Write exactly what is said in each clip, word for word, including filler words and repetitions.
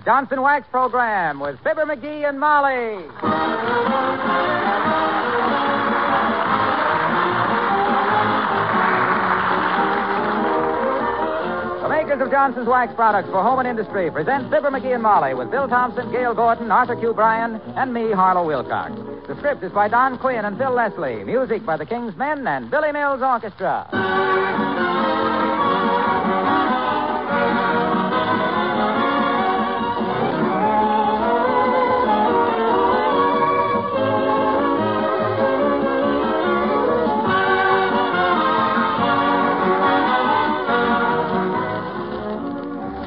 The Johnson's Wax Program with Fibber McGee and Molly. The makers of Johnson's Wax products for home and industry present Fibber McGee and Molly with Bill Thompson, Gail Gordon, Arthur Q. Bryan, and me, Harlow Wilcox. The script is by Don Quinn and Phil Leslie. Music by the King's Men and Billy Mills Orchestra.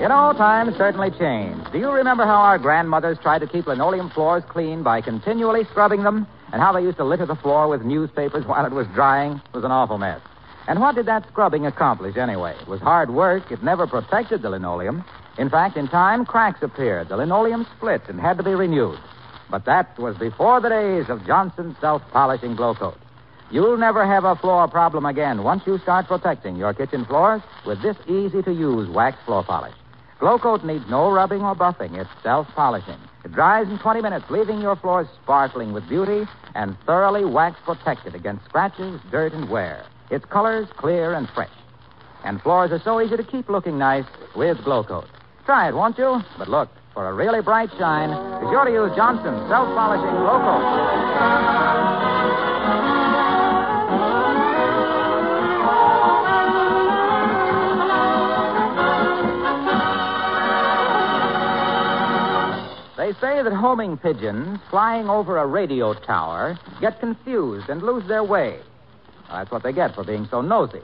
You know, times certainly change. Do you remember how our grandmothers tried to keep linoleum floors clean by continually scrubbing them? And how they used to litter the floor with newspapers while it was drying? It was an awful mess. And what did that scrubbing accomplish anyway? It was hard work. It never protected the linoleum. In fact, in time, cracks appeared. The linoleum split and had to be renewed. But that was before the days of Johnson's self-polishing Glo-Coat. You'll never have a floor problem again once you start protecting your kitchen floors with this easy-to-use wax floor polish. Glo-Coat needs no rubbing or buffing. It's self-polishing. It dries in twenty minutes, leaving your floors sparkling with beauty and thoroughly wax-protected against scratches, dirt, and wear. Its colors clear and fresh. And floors are so easy to keep looking nice with Glo-Coat. Try it, won't you? But look, for a really bright shine, be sure to use Johnson's self-polishing Glo-Coat. They say that homing pigeons flying over a radio tower get confused and lose their way. Well, that's what they get for being so nosy.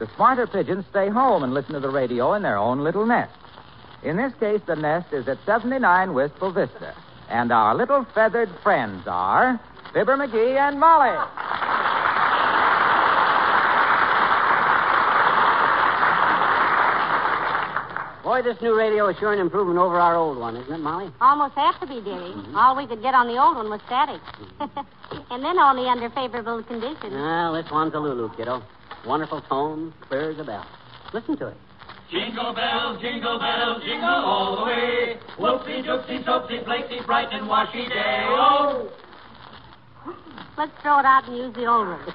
The smarter pigeons stay home and listen to the radio in their own little nest. In this case, the nest is at seventy-nine Wistful Vista. And our little feathered friends are Fibber McGee and Molly. Boy, this new radio is sure an improvement over our old one, isn't it, Molly? Almost has to be, dearie. Mm-hmm. All we could get on the old one was static. Mm-hmm. And then only under favorable conditions. Well, this one's a Lulu, kiddo. Wonderful tone, clear as a bell. Listen to it. Jingle bells, jingle bells, jingle all the way. Whoopsie, doopsie, soapsy, flakesy, bright and washy day. Oh! Let's throw it out and use the old one.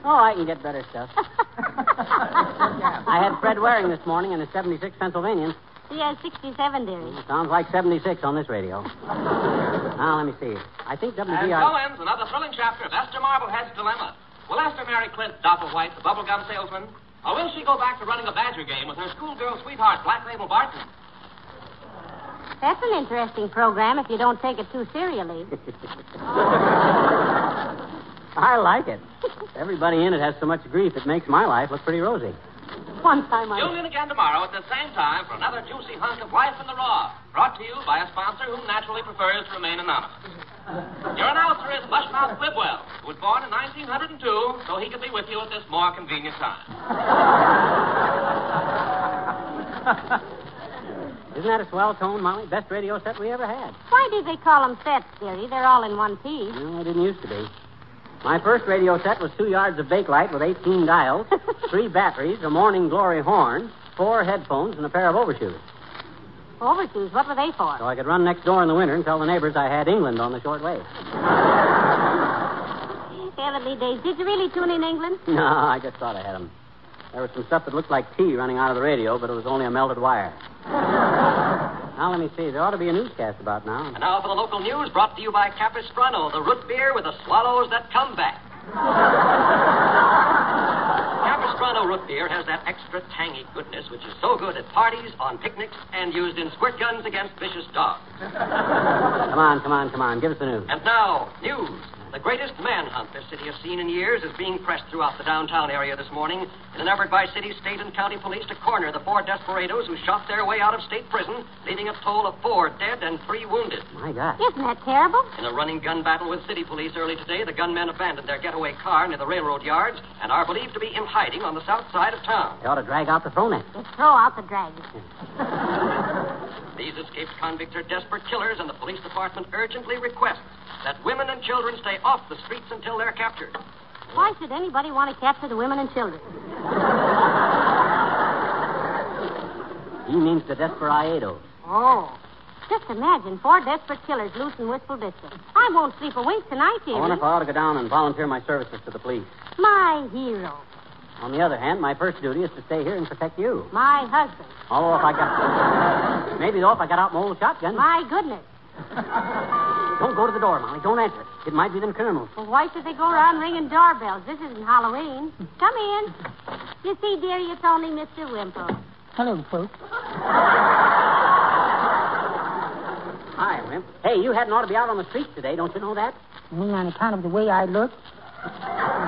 Oh, I can get better stuff. I had Fred Waring this morning in a seventy-six Pennsylvanian. He has sixty-seven, dearie. Well, sounds like seventy-six on this radio. Now, let me see. I think W D R... And so ends another thrilling chapter of Esther Marblehead's dilemma. Will Esther marry Clint Doppelwhite, the bubblegum salesman? Or will she go back to running a badger game with her schoolgirl sweetheart, Black Label Barton? That's an interesting program if you don't take it too serially. I like it. Everybody in it has so much grief, it makes my life look pretty rosy. One time I... Tune in again tomorrow at the same time for another juicy hunk of Life in the Raw, brought to you by a sponsor who naturally prefers to remain anonymous. Your announcer is Mushmouth Bibwell, who was born in nineteen oh two, so he could be with you at this more convenient time. Isn't that a swell tone, Molly? Best radio set we ever had. Why do they call them sets, dearie? They're all in one piece. No, they didn't used to be. My first radio set was two yards of Bakelite with eighteen dials, three batteries, a morning glory horn, four headphones, and a pair of overshoes. Overshoes? What were they for? So I could run next door in the winter and tell the neighbors I had England on the short wave. Heavenly days. Did you really tune in England? No, I just thought I had them. There was some stuff that looked like tea running out of the radio, but it was only a melted wire. Now, let me see. There ought to be a newscast about now. And now for the local news, brought to you by Capistrano, the root beer with the swallows that come back. Capistrano root beer has that extra tangy goodness which is so good at parties, on picnics, and used in squirt guns against vicious dogs. Come on, come on, come on. Give us the news. And now, news. The greatest manhunt this city has seen in years is being pressed throughout the downtown area this morning in an effort by city, state, and county police to corner the four desperados who shot their way out of state prison, leaving a toll of four dead and three wounded. My God. Isn't that terrible? In a running gun battle with city police early today, the gunmen abandoned their getaway car near the railroad yards and are believed to be in hiding on the south side of town. They ought to drag out the throw net. Let's throw out the drag. These escaped convicts are desperate killers, and the police department urgently requests that women and children stay off the streets until they're captured. Why should anybody want to capture the women and children? He means the desperados. Oh. Just imagine four desperate killers loose in Wistful Vista. I won't sleep a wink tonight, dearie. I wonder if I ought to go down and volunteer my services to the police. My hero. On the other hand, my first duty is to stay here and protect you. My husband. Although if I got... Maybe, though, if I got out my old shotgun... My goodness. Don't go to the door, Molly. Don't answer it. It might be them criminals. Well, why should they go around ringing doorbells? This isn't Halloween. Come in. You see, dearie, it's only Mister Wimple. Hello, folks. Hi, Wimp. Hey, you hadn't ought to be out on the street today. Don't you know that? You mean on account of the way I look?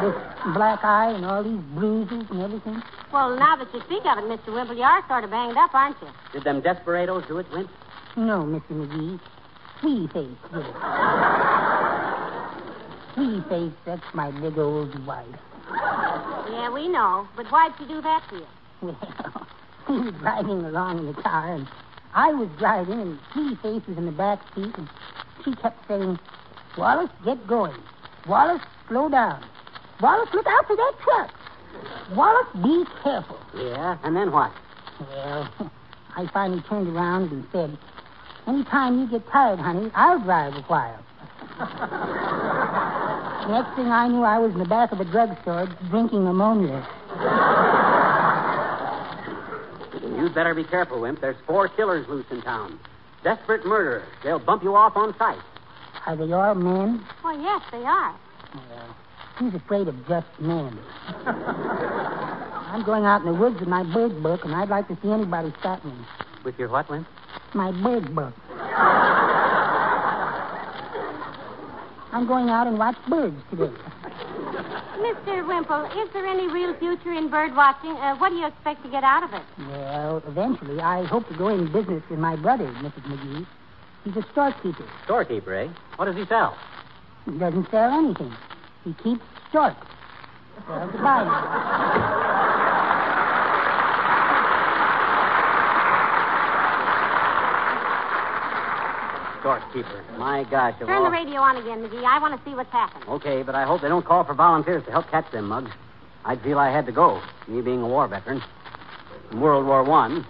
This black eye and all these bruises and everything? Well, now that you speak of it, Mister Wimple, you are sort of banged up, aren't you? Did them desperados do it, Wimp? No, Mister McGee. Key Face did it. Key Face, that's my big old wife. Yeah, we know. But why'd she do that to you? Well, he was riding along in the car, and I was driving, and Key Face was in the back seat, and she kept saying, Wallace, get going. Wallace, slow down. Wallace, look out for that truck. Wallace, be careful. Yeah, and then what? Well, I finally turned around and said, anytime you get tired, honey, I'll drive a while. Next thing I knew, I was in the back of a drugstore drinking ammonia. You'd better be careful, Wimp. There's four killers loose in town. Desperate murderers. They'll bump you off on sight. Are they all men? Well, yes, they are. Well, who's afraid of just men? I'm going out in the woods with my bird book, and I'd like to see anybody stop me. With your what, Wimp? My bird book. I'm going out and watch birds today. Mister Wimple, is there any real future in bird watching? Uh, what do you expect to get out of it? Well, eventually, I hope to go in business with my brother, Missus McGee. He's a storekeeper. Storekeeper, eh? What does he sell? He doesn't sell anything. He keeps storks. Well, goodbye. Storekeeper. My gosh. Turn all... the radio on again, McGee. I want to see what's happened. Okay, but I hope they don't call for volunteers to help catch them mugs. I'd feel I had to go, me being a war veteran. In World War One.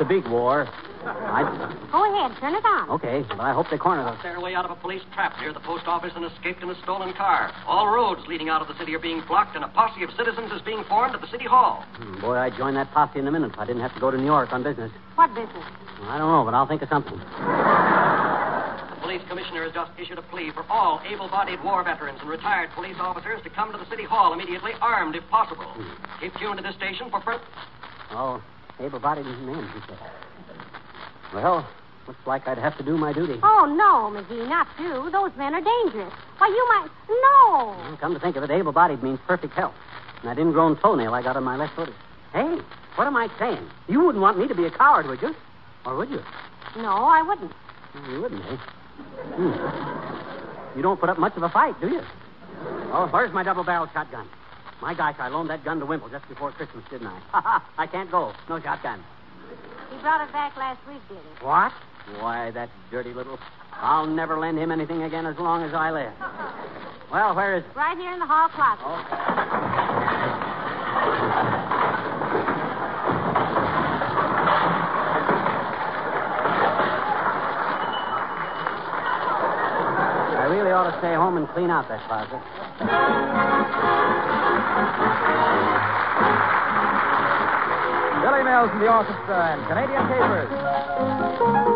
The big war. I'd... Go ahead. Turn it on. Okay, but I hope they corner them. Their way out of a police trap near the post office and escaped in a stolen car. All roads leading out of the city are being blocked, and a posse of citizens is being formed at the city hall. Hmm, boy, I'd join that posse in a minute if I didn't have to go to New York on business. What business? I don't know, but I'll think of something. The police commissioner has just issued a plea for all able-bodied war veterans and retired police officers to come to the city hall immediately, armed if possible. Hmm. Keep tuned to this station for further... Oh, able-bodied men, he said. Well, looks like I'd have to do my duty. Oh, no, McGee, not you. Those men are dangerous. Why, you might... No! Well, come to think of it, able-bodied means perfect health. And that ingrown toenail I got on my left foot. Hey, what am I saying? You wouldn't want me to be a coward, would you? Or would you? No, I wouldn't. You wouldn't, eh? Hmm. You don't put up much of a fight, do you? Oh, where's my double-barreled shotgun? My gosh, I loaned that gun to Wimple just before Christmas, didn't I? Ha ha, I can't go. No shotgun. He brought it back last week, did he? What? Why, that dirty little... I'll never lend him anything again as long as I live. Well, where is it? Right here in the hall closet. Okay. I really ought to stay home and clean out that closet. Billy Mills and the orchestra and Canadian Capers.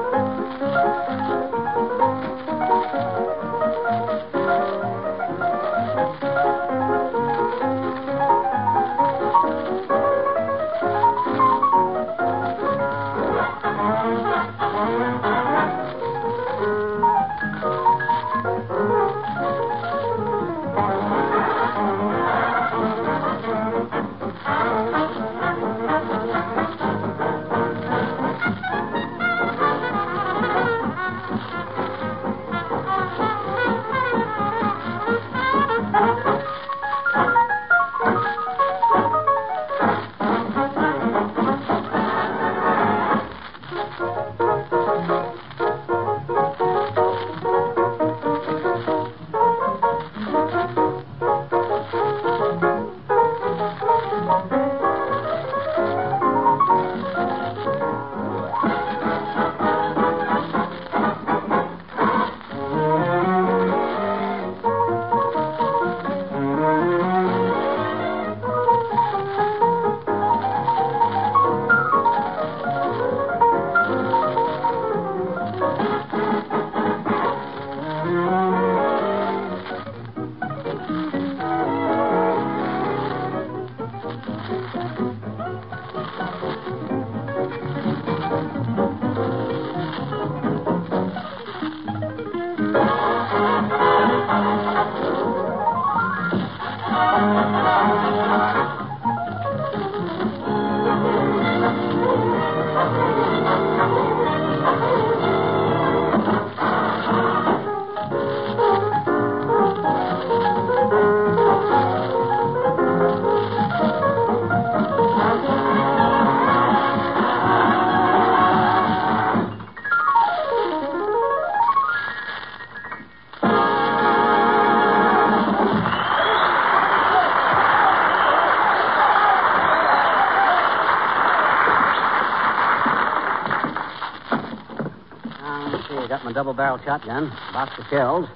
got my double-barrel shotgun, a box of shells,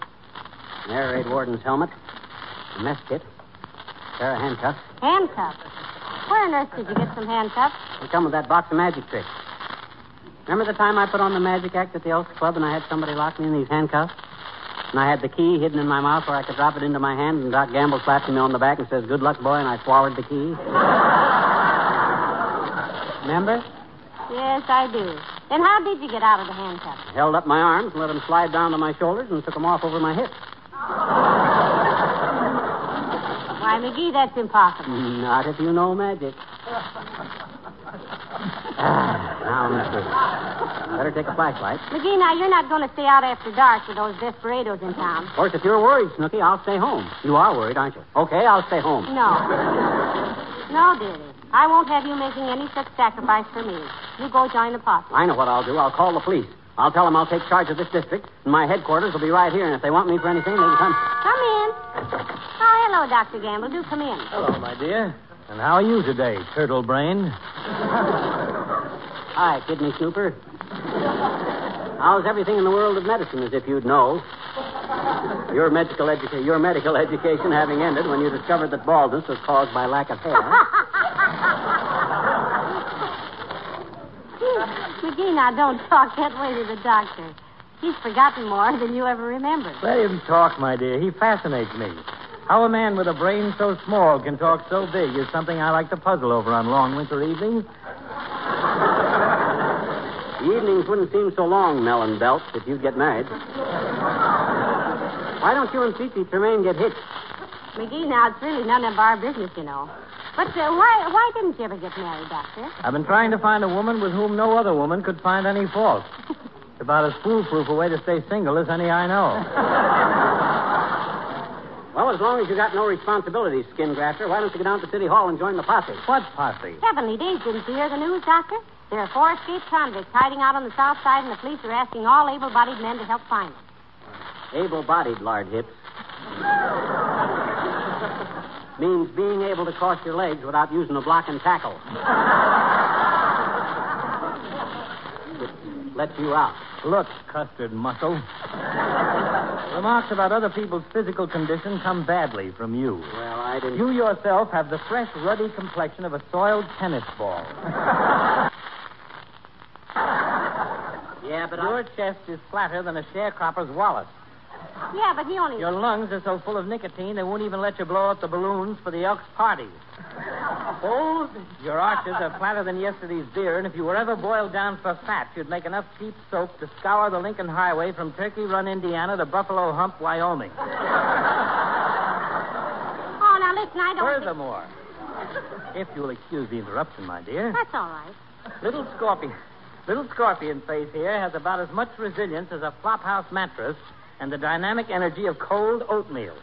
an air raid warden's helmet, a mess kit, a pair of handcuffs. Handcuffs? Where on earth did you get some handcuffs? They come with that box of magic tricks. Remember the time I put on the magic act at the Elks Club and I had somebody lock me in these handcuffs? And I had the key hidden in my mouth where I could drop it into my hand, and Doc Gamble slapped me on the back and says, "Good luck, boy," and I swallowed the key. Remember? Yes, I do. Then how did you get out of the handcuffs? I held up my arms and let them slide down to my shoulders and took them off over my hips. Why, McGee, that's impossible. Not if you know magic. Ah, now, mister, better take a flashlight. McGee, now, you're not going to stay out after dark with those desperados in town. Of course, if you're worried, Snooky, I'll stay home. You are worried, aren't you? Okay, I'll stay home. No. No, dearie. I won't have you making any such sacrifice for me. You go join the posse. I know what I'll do. I'll call the police. I'll tell them I'll take charge of this district, and my headquarters will be right here, and if they want me for anything, they can come. Come in. Oh, hello, Doctor Gamble. Do come in. Hello, my dear. And how are you today, turtle brain? Hi, kidney snooper. How's everything in the world of medicine, as if you'd know? Your medical, educa- your medical education having ended when you discovered that baldness was caused by lack of hair. McGee, now don't talk that way to the doctor. He's forgotten more than you ever remembered. Let him talk, my dear. He fascinates me. How a man with a brain so small can talk so big is something I like to puzzle over on long winter evenings. The evenings wouldn't seem so long, Melon Belt, if you'd get married. Why don't you and Cece Tremaine get hitched? McGee, now, it's really none of our business, you know. But uh, why why didn't you ever get married, Doctor? I've been trying to find a woman with whom no other woman could find any fault. It's about as foolproof a way to stay single as any I know. Well, as long as you got no responsibilities, skin grafter, why don't you go down to City Hall and join the posse? What posse? Heavenly days, didn't you hear the news, Doctor? There are four escaped convicts hiding out on the south side, and the police are asking all able-bodied men to help find them. Able-bodied, lard hips. Means being able to cross your legs without using a block and tackle. It lets you out. Look, custard muscle. Remarks about other people's physical condition come badly from you. Well, I didn't... You yourself have the fresh, ruddy complexion of a soiled tennis ball. Yeah, but Your I... chest is flatter than a sharecropper's wallet. Yeah, but he only... Your lungs are so full of nicotine, they won't even let you blow up the balloons for the Elks' party. Old, your arches are flatter than yesterday's beer, and if you were ever boiled down for fat, you'd make enough cheap soap to scour the Lincoln Highway from Turkey Run, Indiana, to Buffalo Hump, Wyoming. Oh, now listen, I don't... Furthermore, think... if you'll excuse the interruption, my dear... That's all right. Little Scorpion... Little Scorpion Face here has about as much resilience as a flophouse mattress... and the dynamic energy of cold oatmeal.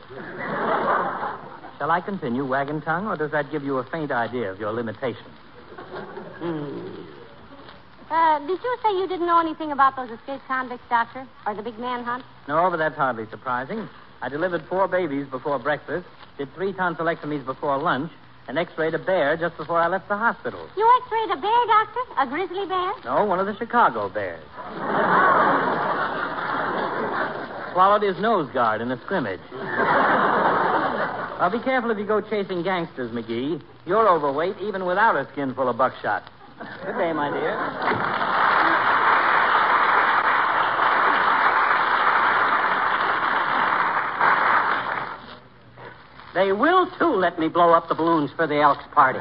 Shall I continue, Wagon Tongue, or does that give you a faint idea of your limitations? Hmm. Uh, did you say you didn't know anything about those escaped convicts, Doctor, or the big manhunt? No, but that's hardly surprising. I delivered four babies before breakfast, did three tonsillectomies before lunch, and x-rayed a bear just before I left the hospital. You x-rayed a bear, Doctor? A grizzly bear? No, one of the Chicago bears. Swallowed his nose guard in a scrimmage. Now, be careful if you go chasing gangsters, McGee. You're overweight even without a skin full of buckshot. Good day, my dear. They will, too, let me blow up the balloons for the Elks' party.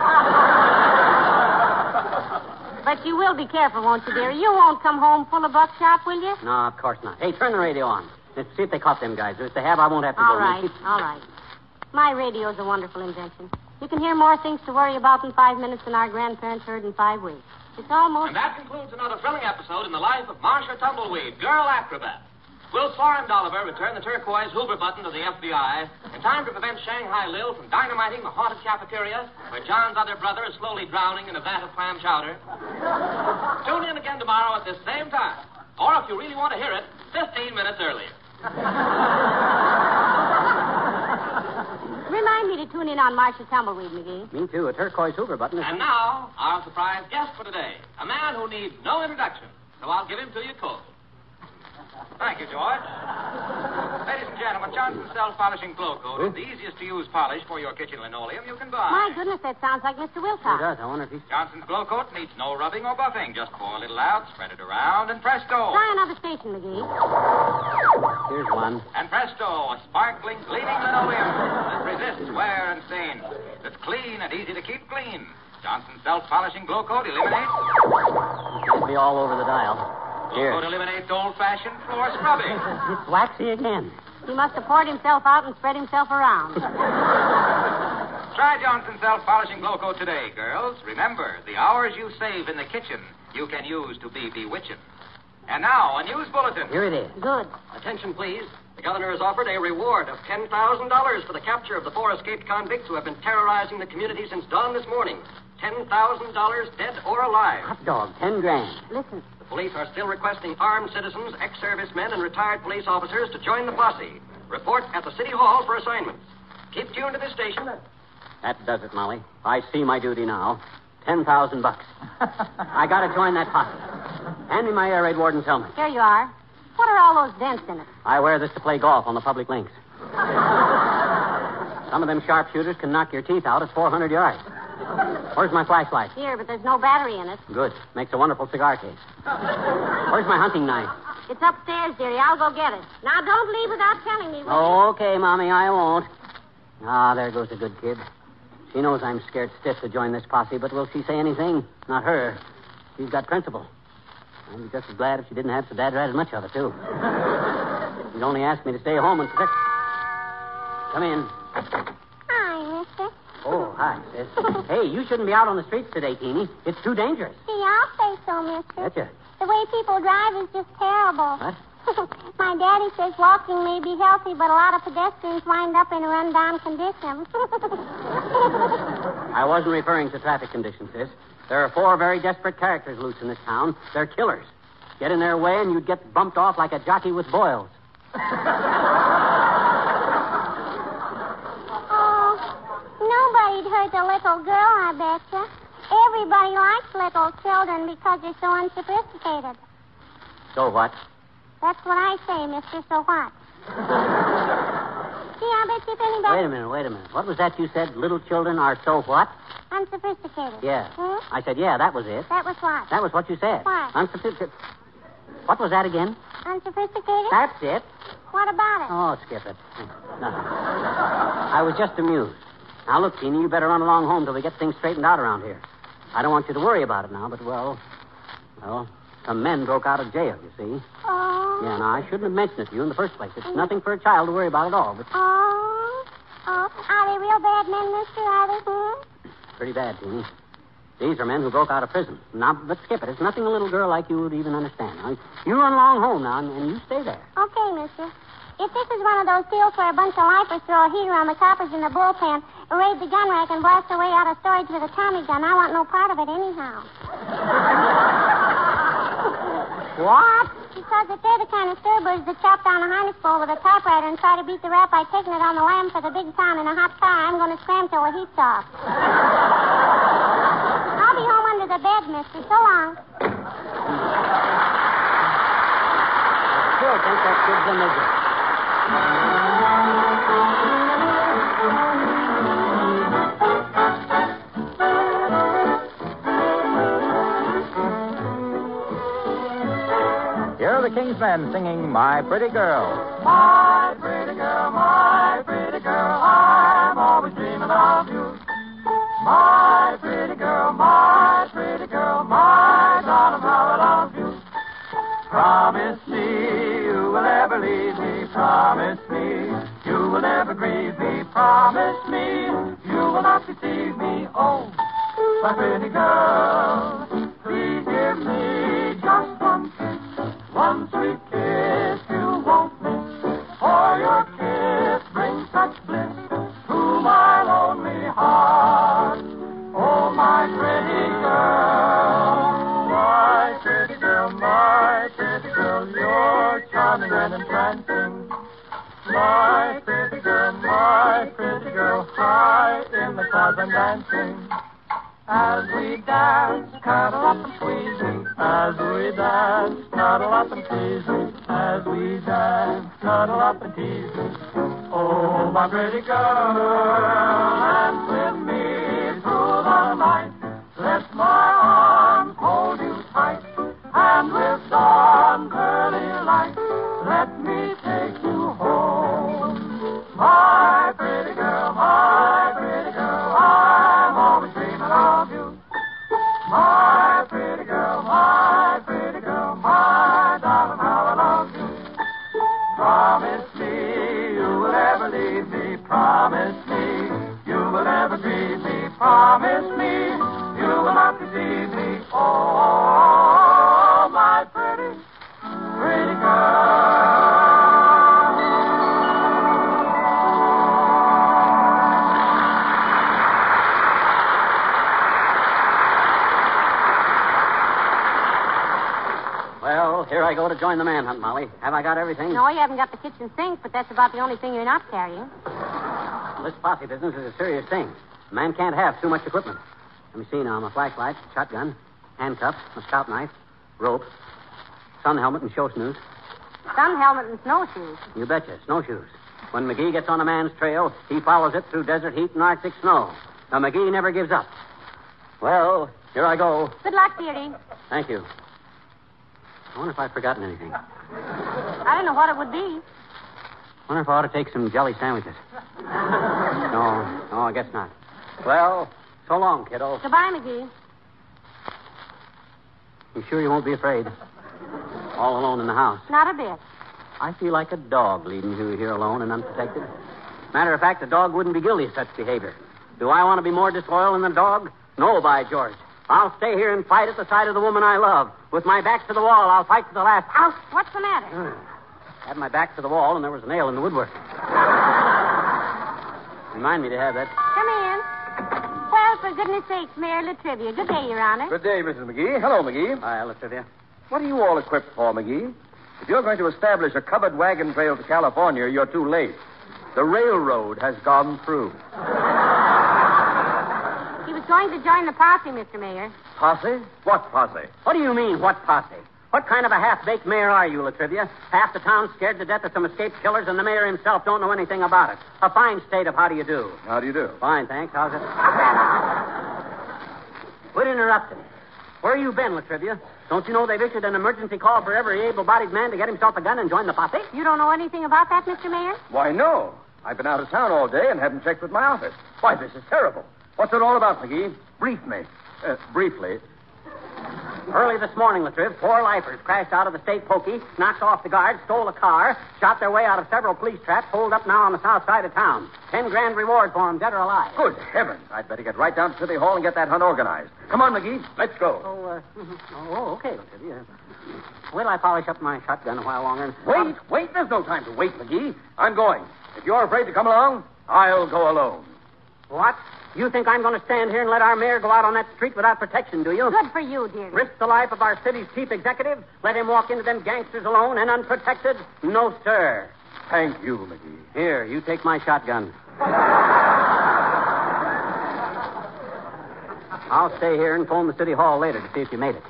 But you will be careful, won't you, dearie? You won't come home full of buckshot, will you? No, of course not. Hey, turn the radio on. Let's see if they caught them guys. If they have, I won't have to all go. All right, keep... all right. My radio's a wonderful invention. You can hear more things to worry about in five minutes than our grandparents heard in five weeks. It's almost... And that concludes another thrilling episode in the life of Marsha Tumbleweed, girl acrobat. Will Florence Oliver return the turquoise Hoover button to the F B I in time to prevent Shanghai Lil from dynamiting the haunted cafeteria where John's other brother is slowly drowning in a vat of clam chowder? Tune in again tomorrow at this same time. Or if you really want to hear it, fifteen minutes earlier. Remind me to tune in on Marsha Tumbleweed, McGee. Me too, a turquoise Hoover button. And now, our surprise guest for today. A man who needs no introduction, so I'll give him to you cold. Thank you, George. Ladies and gentlemen, Johnson's self-polishing Glo-Coat is the easiest-to-use polish for your kitchen linoleum you can buy. My goodness, that sounds like Mister Wilcox. It does. I wonder if he's... Johnson's Glo-Coat needs no rubbing or buffing. Just pour a little out, spread it around, and presto. Try another station, McGee. Here's one. And presto, a sparkling, gleaming linoleum that resists wear and stain. That's clean and easy to keep clean. Johnson's self-polishing Glo-Coat eliminates... It'll be all over the dial. Glo-Coat eliminates old-fashioned floor scrubbing. It's waxy again. He must have poured himself out and spread himself around. Try Johnson's self-polishing Glo-Coat today, girls. Remember, the hours you save in the kitchen, you can use to be bewitching. And now, a news bulletin. Here it is. Good. Attention, please. The governor has offered a reward of ten thousand dollars for the capture of the four escaped convicts who have been terrorizing the community since dawn this morning. ten thousand dollars dead or alive. Hot dog, ten grand. Listen. Police are still requesting armed citizens, ex-servicemen, and retired police officers to join the posse. Report at the City Hall for assignments. Keep tuned to this station. That does it, Molly. I see my duty now. Ten thousand bucks. I got to join that posse. Hand me my air raid warden's helmet. Here you are. What are all those dents in it? I wear this to play golf on the public links. Some of them sharpshooters can knock your teeth out at four hundred yards. Where's my flashlight? Here, but there's no battery in it. Good. Makes a wonderful cigar case. Where's my hunting knife? It's upstairs, dearie. I'll go get it. Now, don't leave without telling me. Oh, okay, Mommy, I won't. Ah, there goes a good kid. She knows I'm scared stiff to join this posse, but will she say anything? Not her. She's got principle. I'd be just as glad if she didn't have so dad as much of it, too. She's only asked me to stay home and... protect... Come in. Oh, hi, sis. Hey, you shouldn't be out on the streets today, Teeny. It's too dangerous. See, I'll say so, mister. Gotcha. The way people drive is just terrible. What? My daddy says walking may be healthy, but a lot of pedestrians wind up in a run-down condition. I wasn't referring to traffic conditions, sis. There are four very desperate characters loose in this town. They're killers. Get in their way and you'd get bumped off like a jockey with boils. Nobody'd hurt a little girl, I betcha. Everybody likes little children because they're so unsophisticated. So what? That's what I say, mister, so what? Gee, I bet you if anybody... Wait a minute, wait a minute. What was that you said? Little children are so what? Unsophisticated. Yeah. Hmm? I said, yeah, that was it. That was what? That was what you said. What? Unsophisticated. What was that again? Unsophisticated? That's it. What about it? Oh, skip it. Nothing. I was just amused. Now, look, Teeny, you better run along home till we get things straightened out around here. I don't want you to worry about it now, but, well, well, some men broke out of jail, you see. Oh. Yeah, now, I shouldn't have mentioned it to you in the first place. It's mm-hmm. nothing for a child to worry about at all, but... Oh. Oh. Are they real bad men, mister? Are they, hmm? Pretty bad, Teeny. These are men who broke out of prison. Now, but skip it. It's nothing a little girl like you would even understand. Now, you run along home now, and, and you stay there. Okay, mister. If this is one of those deals where a bunch of lifers throw a heater on the coppers in the bullpen, raid the gun rack, and blast their way out of storage with a Tommy gun, I want no part of it anyhow. What? Because if they're the kind of stirblers that chop down a harness pole with a typewriter and try to beat the rap by taking it on the lam for the big town in a hot car, I'm going to scram till the heat's off. I'll be home under the bed, mister. So long. I still think that gives them a... Here are the King's Men singing My Pretty Girl. My pretty girl, my pretty girl, I'm always dreaming of you. My pretty girl, my pretty girl, my darling, how I love you. Promise me you will never leave me, promise me. You will never grieve me, promise me. You will not deceive me, oh, my pretty girl. Please give me just one kiss, one sweet kiss you won't miss. For your kiss brings such bliss to my lonely heart. Oh, my pretty girl, my pretty girl, my pretty girl, you're charming and entrancing. My pretty girl, my pretty girl, high in the clouds I'm dancing. As we dance, cuddle up and squeeze, as as we dive. Cuddle up and tease me as we dive. Cuddle up and tease me. Oh, my pretty girl, dance with me through the night. Let my arms hold you tight, and with dawn early light, let me take you home. My pretty girl, my pretty girl, I'm always dreaming of you. My pretty girl, my pretty girl, my darling, how I love you. Promise me you will never leave me. Promise me you will never leave me. Promise me you will not deceive me. Oh, my pretty, pretty girl. Well, here I go to join the manhunt, Molly. Have I got everything? No, you haven't got the kitchen sink, but that's about the only thing you're not carrying. This posse business is a serious thing. A man can't have too much equipment. Let me see now. My flashlight, shotgun, handcuffs, my scalp knife, rope, sun helmet and snowshoes. Sun helmet and snowshoes? You betcha, snowshoes. When McGee gets on a man's trail, he follows it through desert heat and Arctic snow. Now, McGee never gives up. Well, here I go. Good luck, dearie. Thank you. I wonder if I've forgotten anything. I don't know what it would be. I wonder if I ought to take some jelly sandwiches. No, no, I guess not. Well, so long, kiddo. Goodbye, McGee. You sure you won't be afraid? All alone in the house. Not a bit. I feel like a dog leading you here alone and unprotected. Matter of fact, a dog wouldn't be guilty of such behavior. Do I want to be more disloyal than the dog? No, by George. I'll stay here and fight at the side of the woman I love. With my back to the wall, I'll fight to the last. Ouch! What's the matter? Mm. Had my back to the wall, and there was a nail in the woodwork. Remind me to have that. Come in. Well, for goodness sakes, Mayor La Trivia. Good day, Your Honor. Good day, Missus McGee. Hello, McGee. Hi, La Trivia. What are you all equipped for, McGee? If you're going to establish a covered wagon trail to California, you're too late. The railroad has gone through. He was going to join the posse, Mister Mayor. Posse? What posse? What do you mean, what posse? What kind of a half-baked mayor are you, La Trivia? Half the town's scared to death of some escaped killers, and the mayor himself don't know anything about it. A fine state of how do you do. How do you do? Fine, thanks. How's it? Quit interrupting. Where you been, La Trivia? Don't you know they've issued an emergency call for every able-bodied man to get himself a gun and join the posse? You don't know anything about that, Mister Mayor? Why, no. I've been out of town all day and haven't checked with my office. Why, this is terrible. What's it all about, McGee? Brief me. Uh, briefly... Early this morning, La Triv, four lifers crashed out of the state pokey, knocked off the guard, stole a car, shot their way out of several police traps, holed up now on the south side of town. Ten grand reward for them, dead or alive. Good heavens. I'd better get right down to City Hall and get that hunt organized. Come on, McGee. Let's go. Oh, uh, oh okay, La Triv. Yeah. Wait till I polish up my shotgun a while longer. And... Wait, wait. There's no time to wait, McGee. I'm going. If you're afraid to come along, I'll go alone. What? You think I'm going to stand here and let our mayor go out on that street without protection, do you? Good for you, dear. Risk the life of our city's chief executive? Let him walk into them gangsters alone and unprotected? No, sir. Thank you, McGee. Here, you take my shotgun. I'll stay here and phone the city hall later to see if you made it.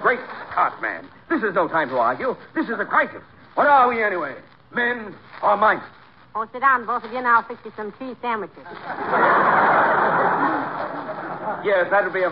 Great Scott, man. This is no time to argue. This is a crisis. What are we, anyway? Men or mice? Oh, sit down, both of you, and I'll fix you some cheese sandwiches. Yes, that'll be a...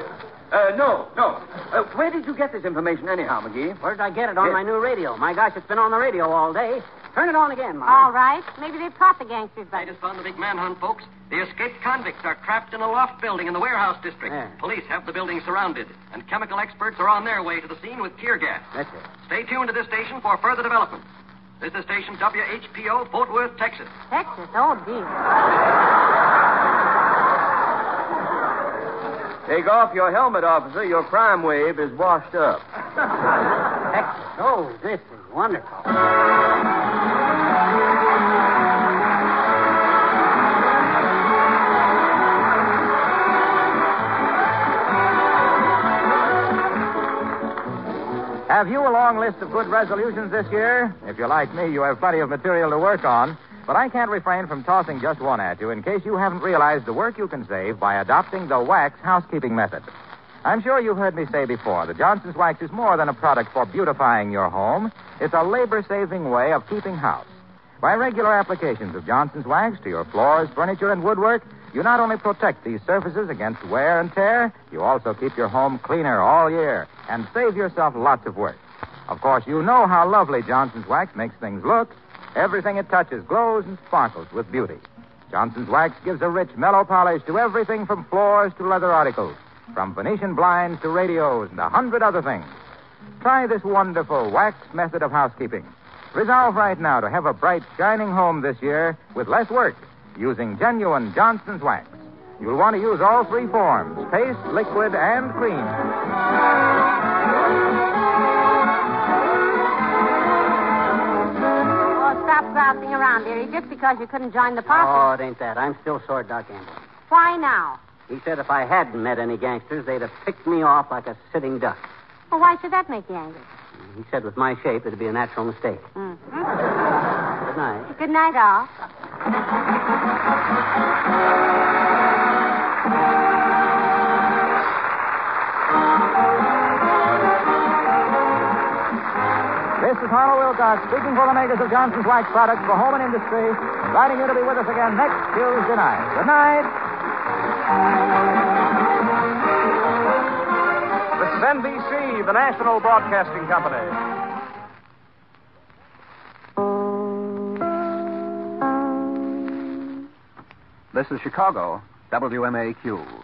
Uh, no, no. Uh, where did you get this information anyhow, McGee? Where did I get it? On yes. my new radio. My gosh, it's been on the radio all day. Turn it on again, Mom. All right. Maybe they've caught the gangsters, but... I just found the big manhunt, folks. The escaped convicts are trapped in a loft building in the warehouse district. Yeah. Police have the building surrounded, and chemical experts are on their way to the scene with tear gas. That's it. Stay tuned to this station for further developments. This is station W H P O, Fort Worth, Texas. Texas? Oh, dear. Take off your helmet, officer. Your crime wave is washed up. Texas? Oh, this is wonderful. Have you a long list of good resolutions this year? If you're like me, you have plenty of material to work on. But I can't refrain from tossing just one at you in case you haven't realized the work you can save by adopting the Wax housekeeping method. I'm sure you've heard me say before that Johnson's Wax is more than a product for beautifying your home. It's a labor-saving way of keeping house. By regular applications of Johnson's Wax to your floors, furniture, and woodwork, you not only protect these surfaces against wear and tear, you also keep your home cleaner all year and save yourself lots of work. Of course, you know how lovely Johnson's Wax makes things look. Everything it touches glows and sparkles with beauty. Johnson's Wax gives a rich, mellow polish to everything from floors to leather articles, from Venetian blinds to radios and a hundred other things. Try this wonderful wax method of housekeeping. Resolve right now to have a bright, shining home this year with less work, using genuine Johnson's Wax. You'll want to use all three forms, paste, liquid, and cream. Oh, stop grousing around, dearie, just because you couldn't join the party. Oh, it ain't that. I'm still sore, Doc Andrews. Why now? He said if I hadn't met any gangsters, they'd have picked me off like a sitting duck. Well, why should that make you angry? He said with my shape, it'd be a natural mistake. Mm-hmm. Good night. Good night, all. This is Harlow Wilcox speaking for the makers of Johnson's Wax products for home and industry, inviting you to be with us again next Tuesday night. Good night. This is N B C, the National Broadcasting Company. This is Chicago, W M A Q.